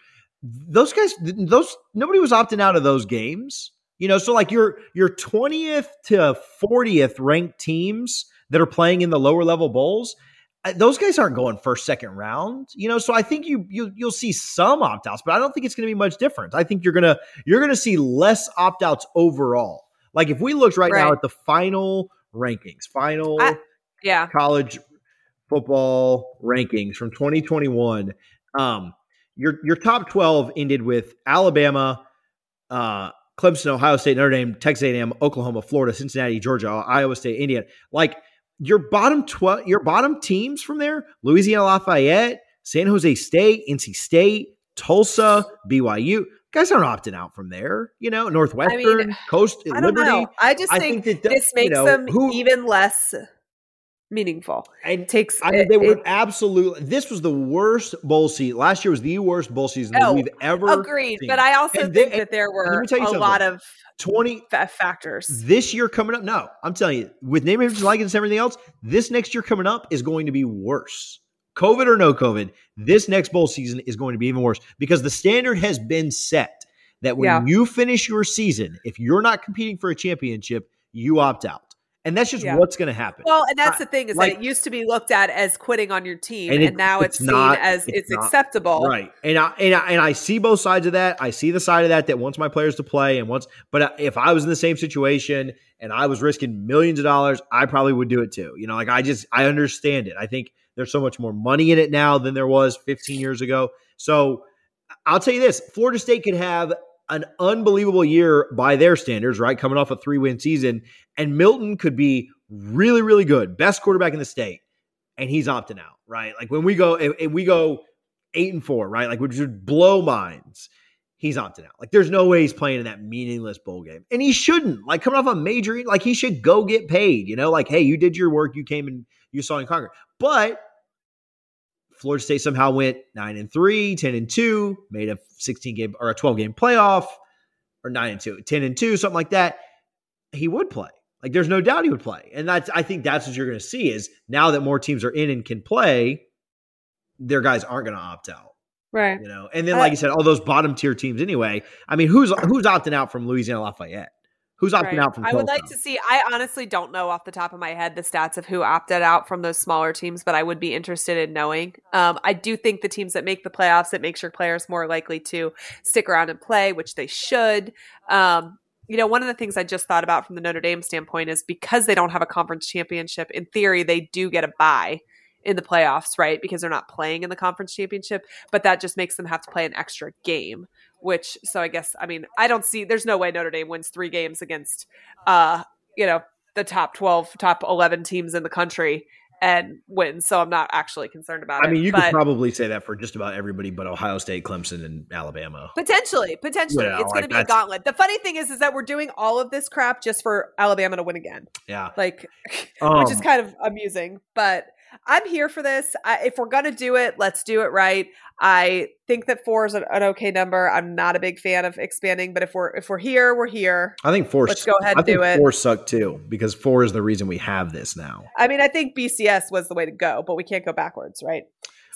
Those guys, nobody was opting out of those games, you know. So like your 20th to 40th ranked teams that are playing in the lower level bowls, those guys aren't going first, second round, you know. So I think you'll see some opt outs, but I don't think it's going to be much different. I think you're gonna see less opt outs overall. Like if we looked right now at the final rankings, college football rankings from 2021. Your top 12 ended with Alabama, Clemson, Ohio State, Notre Dame, Texas A&M, Oklahoma, Florida, Cincinnati, Georgia, Iowa State, Indiana. Like your bottom 12, your bottom teams from there: Louisiana Lafayette, San Jose State, NC State, Tulsa, BYU. Guys aren't opting out from there, you know. Northwestern, Coast, I don't Liberty. Know. I just think this makes them even less meaningful. This was the worst bowl season. Last year was the worst bowl season that we've ever seen. But I also think that there were a lot of 20 factors this year coming up. No, I'm telling you, with name, image, likeness, and everything else, this next year coming up is going to be worse. COVID or no COVID, this next bowl season is going to be even worse, because the standard has been set that when you finish your season, if you're not competing for a championship, you opt out. And that's just what's going to happen. Well, and that's the thing is that it used to be looked at as quitting on your team, and now it's seen as acceptable, right? And I see both sides of that. I see the side of that wants my players to play, but if I was in the same situation and I was risking millions of dollars, I probably would do it too. You know, like I understand it. I think there's so much more money in it now than there was 15 years ago. So I'll tell you this: Florida State could have an unbelievable year by their standards, right? Coming off a 3-win season, and Milton could be really, really good, best quarterback in the state, and he's opting out, right? Like when we go 8-4, right? Like, which would blow minds. He's opting out. Like there's no way he's playing in that meaningless bowl game, and he shouldn't. Like coming off a major, like he should go get paid. You know, like, hey, you did your work, you came and you saw and conquered. But Florida State somehow went 9-3, 10-2, made a 16-game or a 12-game playoff, or 9-2, 10-2, something like that. He would play. Like there's no doubt he would play, and I think that's what you're going to see is now that more teams are in and can play, their guys aren't going to opt out, right? You know, and then like you said, all those bottom tier teams anyway. I mean, who's opting out from Louisiana Lafayette? Who's opting out from Tulsa? I would like to see. I honestly don't know off the top of my head the stats of who opted out from those smaller teams, but I would be interested in knowing. I do think the teams that make the playoffs, it makes your players more likely to stick around and play, which they should. You know, one of the things I just thought about from the Notre Dame standpoint is because they don't have a conference championship, in theory, they do get a bye in the playoffs, right? Because they're not playing in the conference championship, but that just makes them have to play an extra game, which, so I guess, I mean, I don't see, there's no way Notre Dame wins 3 games against, you know, the top 12, top 11 teams in the country and wins. So I'm not actually concerned about it. I mean, you could probably say that for just about everybody, but Ohio State, Clemson, and Alabama. Potentially. You know, it's going to be a gauntlet. The funny thing is that we're doing all of this crap just for Alabama to win again. Yeah. Like, which is kind of amusing, but I'm here for this. If we're going to do it, let's do it right. I think that 4 is an okay number. I'm not a big fan of expanding, but if we're here, we're here. I think 4 Let's go ahead and do it. 4 sucked too, because 4 is the reason we have this now. I mean, I think BCS was the way to go, but we can't go backwards, right?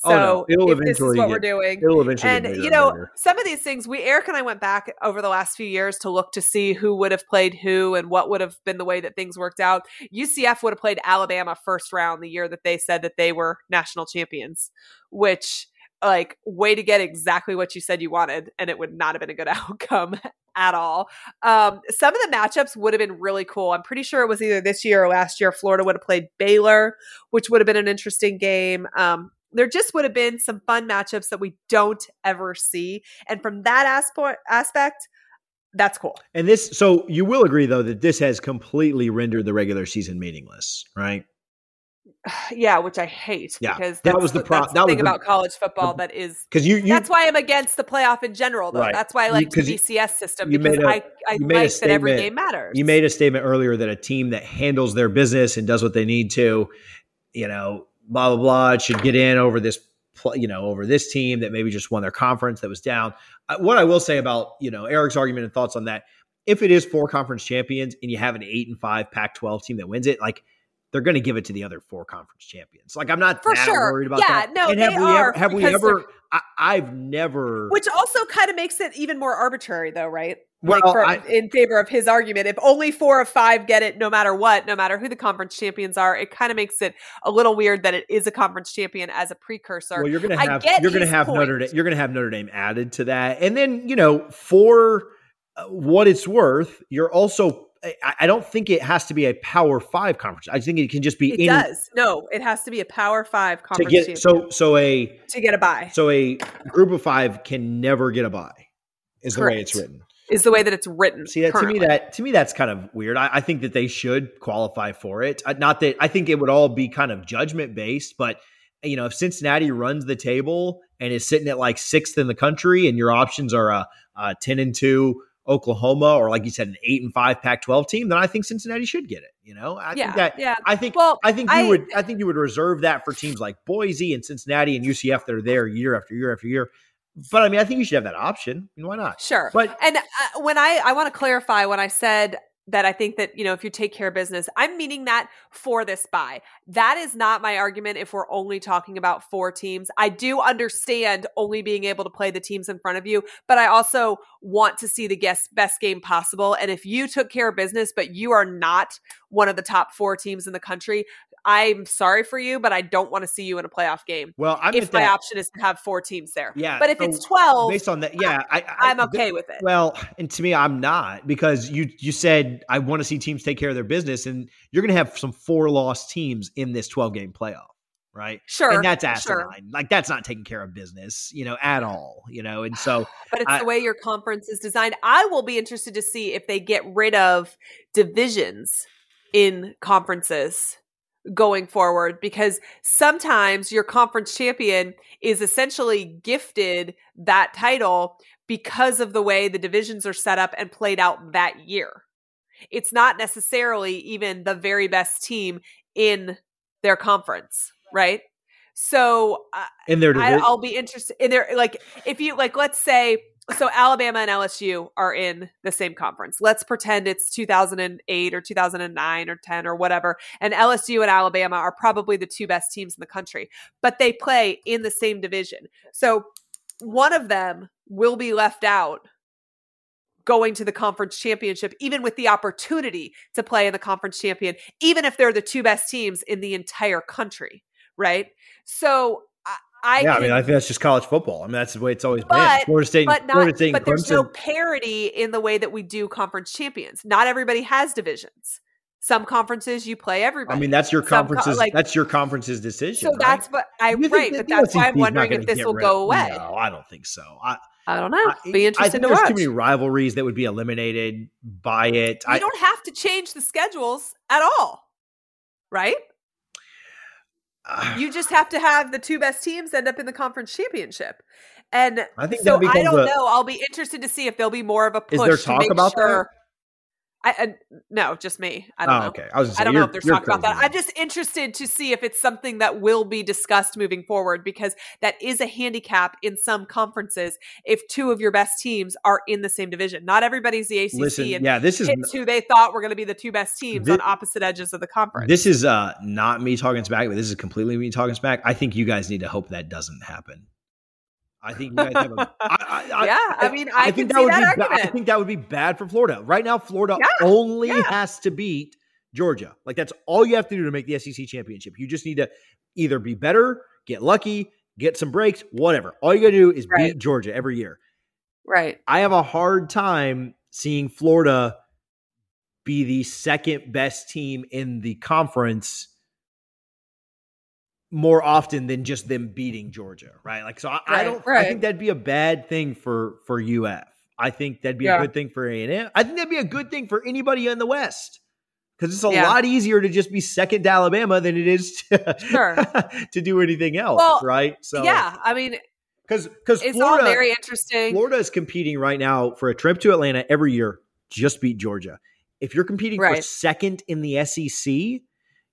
So this is what we're doing, and you know, some of these things Eric and I went back over the last few years to look to see who would have played who and what would have been the way that things worked out. UCF would have played Alabama first round the year that they said that they were national champions, which like way to get exactly what you said you wanted. And it would not have been a good outcome at all. Some of the matchups would have been really cool. I'm pretty sure it was either this year or last year. Florida would have played Baylor, which would have been an interesting game. There just would have been some fun matchups that we don't ever see. And from that aspect, that's cool. And so you will agree, though, that this has completely rendered the regular season meaningless, right? Yeah, which I hate. Yeah, because that was the problem. That was the thing about college football. That is because that's why I'm against the playoff in general. Though right. That's why I like the BCS system. I like that every game matters. You made a statement earlier that a team that handles their business and does what they need to, blah blah blah, should get in over this. Over this team that maybe just won their conference that was down. What I will say about Eric's argument and thoughts on that, if it is four conference champions and you have an 8-5 Pac-12 team that wins it, like, they're going to give it to the other four conference champions. Like, I'm not worried about that. Yeah, no, and I've never. Which also kind of makes it even more arbitrary, though, right? Well, in favor of his argument, if only 4 of 5 get it, no matter what, no matter who the conference champions are, it kind of makes it a little weird that it is a conference champion as a precursor. Well, you're going to have Notre Dame added to that, and then for what it's worth, you're also. I don't think it has to be a Power 5 conference. I think it can just be. It has to be a Power 5 conference. To get a bye. So a group of 5 can never get a bye. Is Correct. The way it's written. Is the way that it's written. See, that's kind of weird. I think that they should qualify for it. Not that I think it would all be kind of judgment based, but if Cincinnati runs the table and is sitting at like 6th in the country, and your options are a 10-2. Oklahoma, or like you said, an 8-5 Pac-12 team, then I think Cincinnati should get it. I think you would reserve that for teams like Boise and Cincinnati and UCF that are there year after year after year. But I mean, I think you should have that option. Why not? Sure. But I want to clarify when I said that I think that, if you take care of business, I'm meaning that for this bye. That is not my argument if we're only talking about 4 teams. I do understand only being able to play the teams in front of you, but I also want to see the best game possible. And if you took care of business, but you are not one of the top 4 teams in the country, I'm sorry for you, but I don't want to see you in a playoff game. Well, option is to have 4 teams there. Yeah, but if it's 12, based on that, yeah, I'm okay with it. Well, and to me, I'm not, because you said I want to see teams take care of their business, and you're going to have some 4-loss teams in this 12-game playoff, right? Sure, and that's asinine. Sure. Like, that's not taking care of business, at all, And so, but it's the way your conference is designed. I will be interested to see if they get rid of divisions in conferences going forward, because sometimes your conference champion is essentially gifted that title because of the way the divisions are set up and played out that year. It's not necessarily even the very best team in their conference, right? So in their division, I'll be interested in their, like, if you like, let's say, so Alabama and LSU are in the same conference. Let's pretend it's 2008 or 2009 or 10 or whatever. And LSU and Alabama are probably the 2 best teams in the country, but they play in the same division. So one of them will be left out going to the conference championship, even with the opportunity to play in the conference champion, even if they're the 2 best teams in the entire country, right? So I think that's just college football. I mean, that's the way it's always been. Florida State and Clemson. There's no parity in the way that we do conference champions. Not everybody has divisions. Some conferences you play everybody. I mean, that's your conference's. That's your conference's decision. So that's why I'm wondering if this will go away. No, I don't think so. I don't know. Be interested to watch. There's too many rivalries that would be eliminated by it. You don't have to change the schedules at all, right? You just have to have the 2 best teams end up in the conference championship. And I think so I don't know. I'll be interested to see if there'll be more of a push. Is there talk about that? No, just me. I don't know. Okay. I don't know if there's talk about that. I'm just interested to see if it's something that will be discussed moving forward, because that is a handicap in some conferences if 2 of your best teams are in the same division. Not everybody's the ACC. Listen, this is who they thought were going to be the 2 best teams on opposite edges of the conference. This is not me talking smack, but this is completely me talking smack. I think you guys need to hope that doesn't happen. I think you guys have a. I think that would be bad for Florida. Right now, Florida only has to beat Georgia. Like, that's all you have to do to make the SEC championship. You just need to either be better, get lucky, get some breaks, whatever. All you got to do is beat Georgia every year. Right. I have a hard time seeing Florida be the 2nd best team in the conference more often than just them beating Georgia, right? Like, so I think that'd be a bad thing for UF. I think that'd be a good thing for A&M. I think that'd be a good thing for anybody in the West. because it's a lot easier to just be second to Alabama than it is to, to do anything else, right? So I mean, because it's Florida, all very interesting. Florida is competing right now for a trip to Atlanta every year. Just beat Georgia. If you're competing for second in the SEC,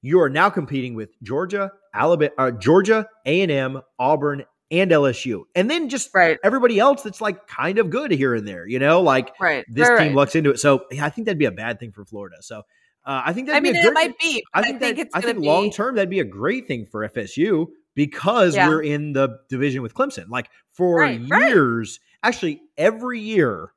you are now competing with Georgia, Alabama, Georgia, A&M, Auburn, and LSU, and then just everybody else that's like kind of good here and there, you know, like this team looks into it. So I think that'd be a bad thing for Florida. So I think that'd be a good, it might be. I think long term that'd be a great thing for FSU because we're in the division with Clemson. Like for years, actually every year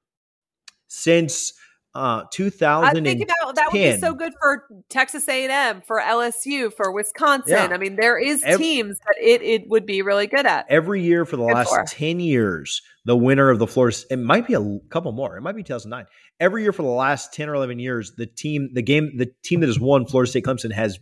since 2010. I think that would be so good for Texas A&M, for LSU, for Wisconsin. I mean, there is teams that it would be really good at. Every year for the last 10 years, the winner of the Florida, it might be a couple more. It might be 2009. Every year for the last 10 or 11 years, the team that has won Florida State Clemson has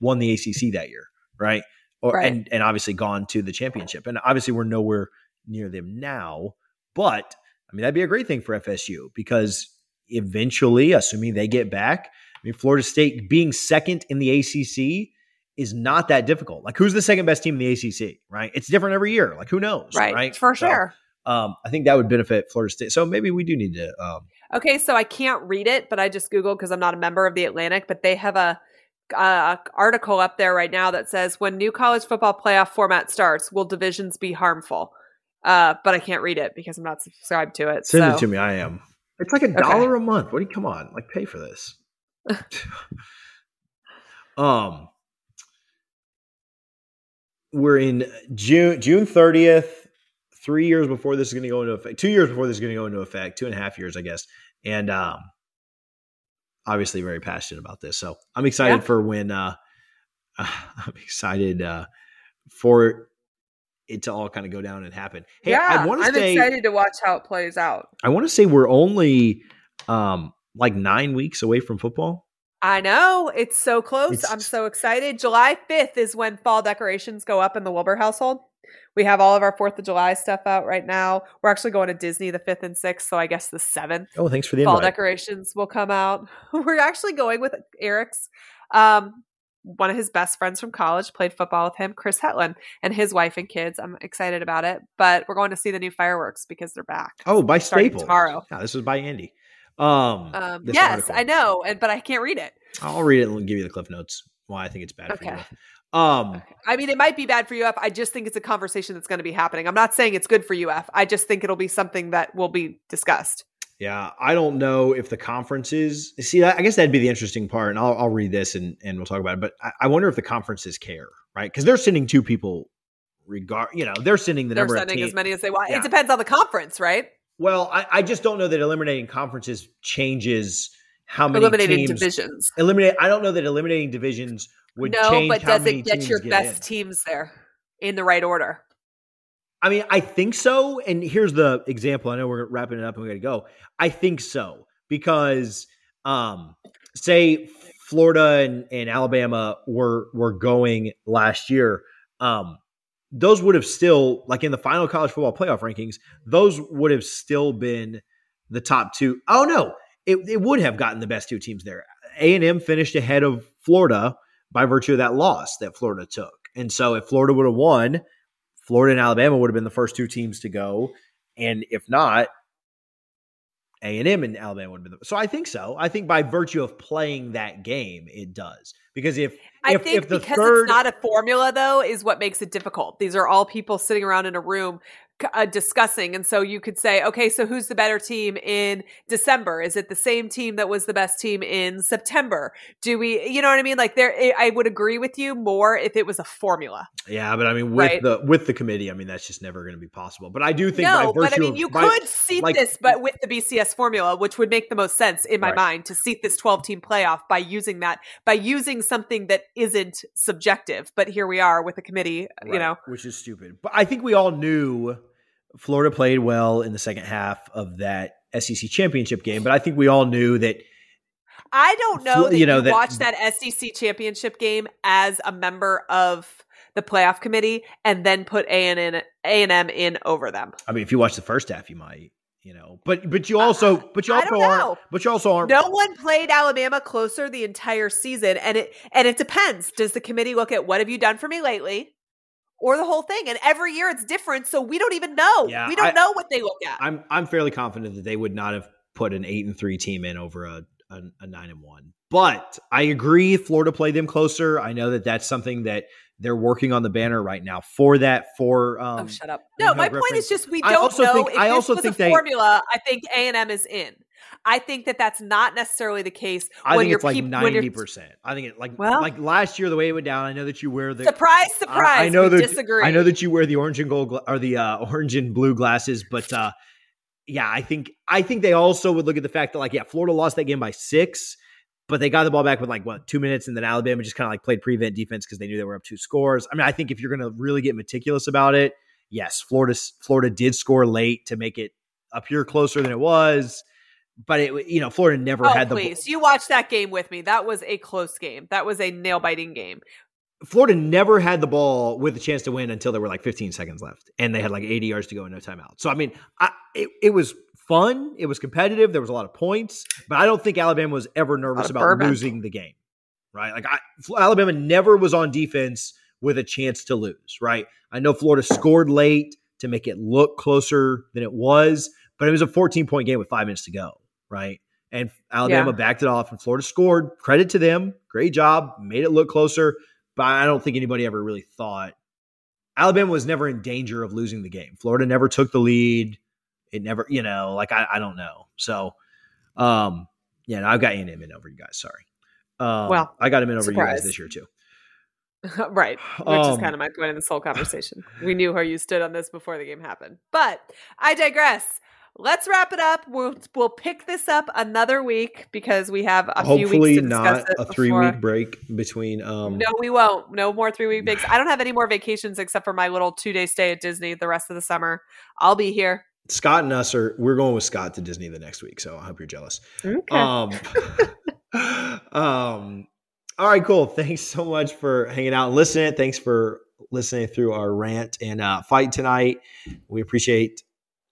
won the ACC that year, right? And obviously gone to the championship. And obviously we're nowhere near them now, but I mean, that'd be a great thing for FSU because eventually, assuming they get back, I mean, Florida State being second in the ACC is not that difficult. Like, who's the second best team in the ACC, right? It's different every year. Like, who knows, right? For sure. I think that would benefit Florida State. So maybe we do need to. Okay, so I can't read it, but I just Googled because I'm not a member of The Atlantic, but they have a article up there right now that says, when new college football playoff format starts, will divisions be harmful? But I can't read it because I'm not subscribed to it. Send it to me. I am. It's like $1 a month. What do you come on? Like pay for this. We're in June 30th, 3 years before this is going to go into effect, 2 years before this is going to go into effect, 2.5 years, I guess. And obviously very passionate about this. So I'm excited for when I'm excited for it to all kind of go down and happen. Hey, I'm excited to watch how it plays out. I want to say we're only like 9 weeks away from football. I know. It's so close. I'm so excited. July 5th is when fall decorations go up in the Wilbur household. We have all of our 4th of July stuff out right now. We're actually going to Disney the 5th and 6th, so I guess the 7th. Oh, thanks for the invite. Fall decorations will come out. We're actually going with Eric's one of his best friends from college, played football with him, Chris Hetland, and his wife and kids. I'm excited about it, but we're going to see the new fireworks because they're back. Oh, by Staples. Tomorrow. Yeah, this is by Andy. Yes, article. I know, but I can't read it. I'll read it and give you the Cliff Notes why I think it's bad for you. I mean, it might be bad for UF. I just think it's a conversation that's going to be happening. I'm not saying it's good for UF. I just think it'll be something that will be discussed. Yeah, I don't know if the conferences – see, I guess that'd be the interesting part, and I'll read this and we'll talk about it. But I wonder if the conferences care, right? Because they're sending two people they're sending as many as they want. Yeah. It depends on the conference, right? Well, I just don't know that eliminating conferences changes how many teams – divisions. I don't know that eliminating divisions would change how many teams get in. No, but does it get your best teams there in the right order? I mean, I think so. And here's the example. I know we're wrapping it up and we got to go. I think so because, say, Florida and Alabama were going last year. Those would have still, like in the final college football playoff rankings, those would have still been the top two. Oh no, it would have gotten the best two teams there. A&M finished ahead of Florida by virtue of that loss that Florida took, and so if Florida would have won, Florida and Alabama would have been the first two teams to go, and if not, A&M and Alabama would have been. So I think so. I think by virtue of playing that game, it does. Because it's not a formula, though, is what makes it difficult. These are all people sitting around in a room discussing, and so you could say, okay, so who's the better team in December? Is it the same team that was the best team in September? Do we, you know what I mean? Like I would agree with you more if it was a formula. Yeah, but I mean, with the committee, I mean, that's just never going to be possible. But I do think could seat this, but with the BCS formula, which would make the most sense in my mind to seat this 12-team playoff by using that, by using something that isn't subjective, but here we are with a committee, which is stupid. But I think we all knew Florida played well in the second half of that SEC championship game, but I think we all knew that. I don't know that you watched that SEC championship game as a member of the playoff committee and then put A&M in over them. I mean, if you watch the first half, you might. you know, but you also aren't. No one played Alabama closer the entire season. And it depends. Does the committee look at what have you done for me lately? Or the whole thing. And every year it's different. So we don't even know. Yeah, we don't know what they look at. I'm fairly confident that they would not have put an 8-3 team in over a 9-1. But I agree. Florida played them closer. I know that that's something that they're working on the banner right now for that. Oh, shut up. No, my reference. Point is just we don't know. Formula, I think A&M is in. I think that that's not necessarily the case. I think it's like 90%. I think it like last year, the way it went down, I know that you wear the surprise. I know that disagree. I know that you wear the orange and gold or the orange and blue glasses, but yeah, I think they also would look at the fact that Florida lost that game by 6, but they got the ball back with 2 minutes, and then Alabama just kind of played prevent defense because they knew they were up 2 scores. I mean, I think if you're going to really get meticulous about it, yes, Florida did score late to make it appear closer than it was. But it, Florida never had the ball. Please, you watched that game with me. That was a close game. That was a nail-biting game. Florida never had the ball with a chance to win until there were 15 seconds left, and they had 80 yards to go and no timeout. So, I mean, it was fun. It was competitive. There was a lot of points, but I don't think Alabama was ever nervous about losing the game, right? Alabama never was on defense with a chance to lose, right? I know Florida scored late to make it look closer than it was, but it was a 14-point game with 5 minutes to go. Right. And Alabama backed it off and Florida scored. Credit to them. Great job. Made it look closer. But I don't think anybody ever really thought. Alabama was never in danger of losing the game. Florida never took the lead. It never, I don't know. So, I've got A&M in over you guys. Sorry. I got him in over you guys this year too. Right, which is kind of my point in this whole conversation. We knew how you stood on this before the game happened. But I digress. Let's wrap it up. We'll pick this up another week because we have a few weeks to discuss it. Hopefully not a 3-week break between. No, we won't. No more 3-week breaks. I don't have any more vacations except for my little 2-day stay at Disney the rest of the summer. I'll be here. Scott and us we're going with Scott to Disney the next week. So I hope you're jealous. Okay. All right, cool. Thanks so much for hanging out and listening. Thanks for listening through our rant and fight tonight. We appreciate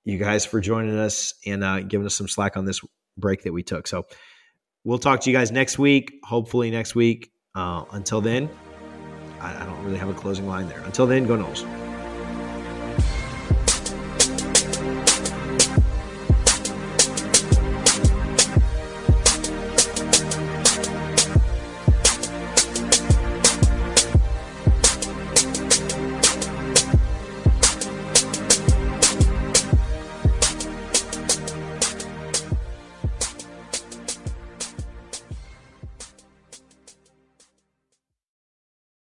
you guys for joining us and giving us some slack on this break that we took. So we'll talk to you guys next week, hopefully next week. Until then, I don't really have a closing line there. Until then, go Noles.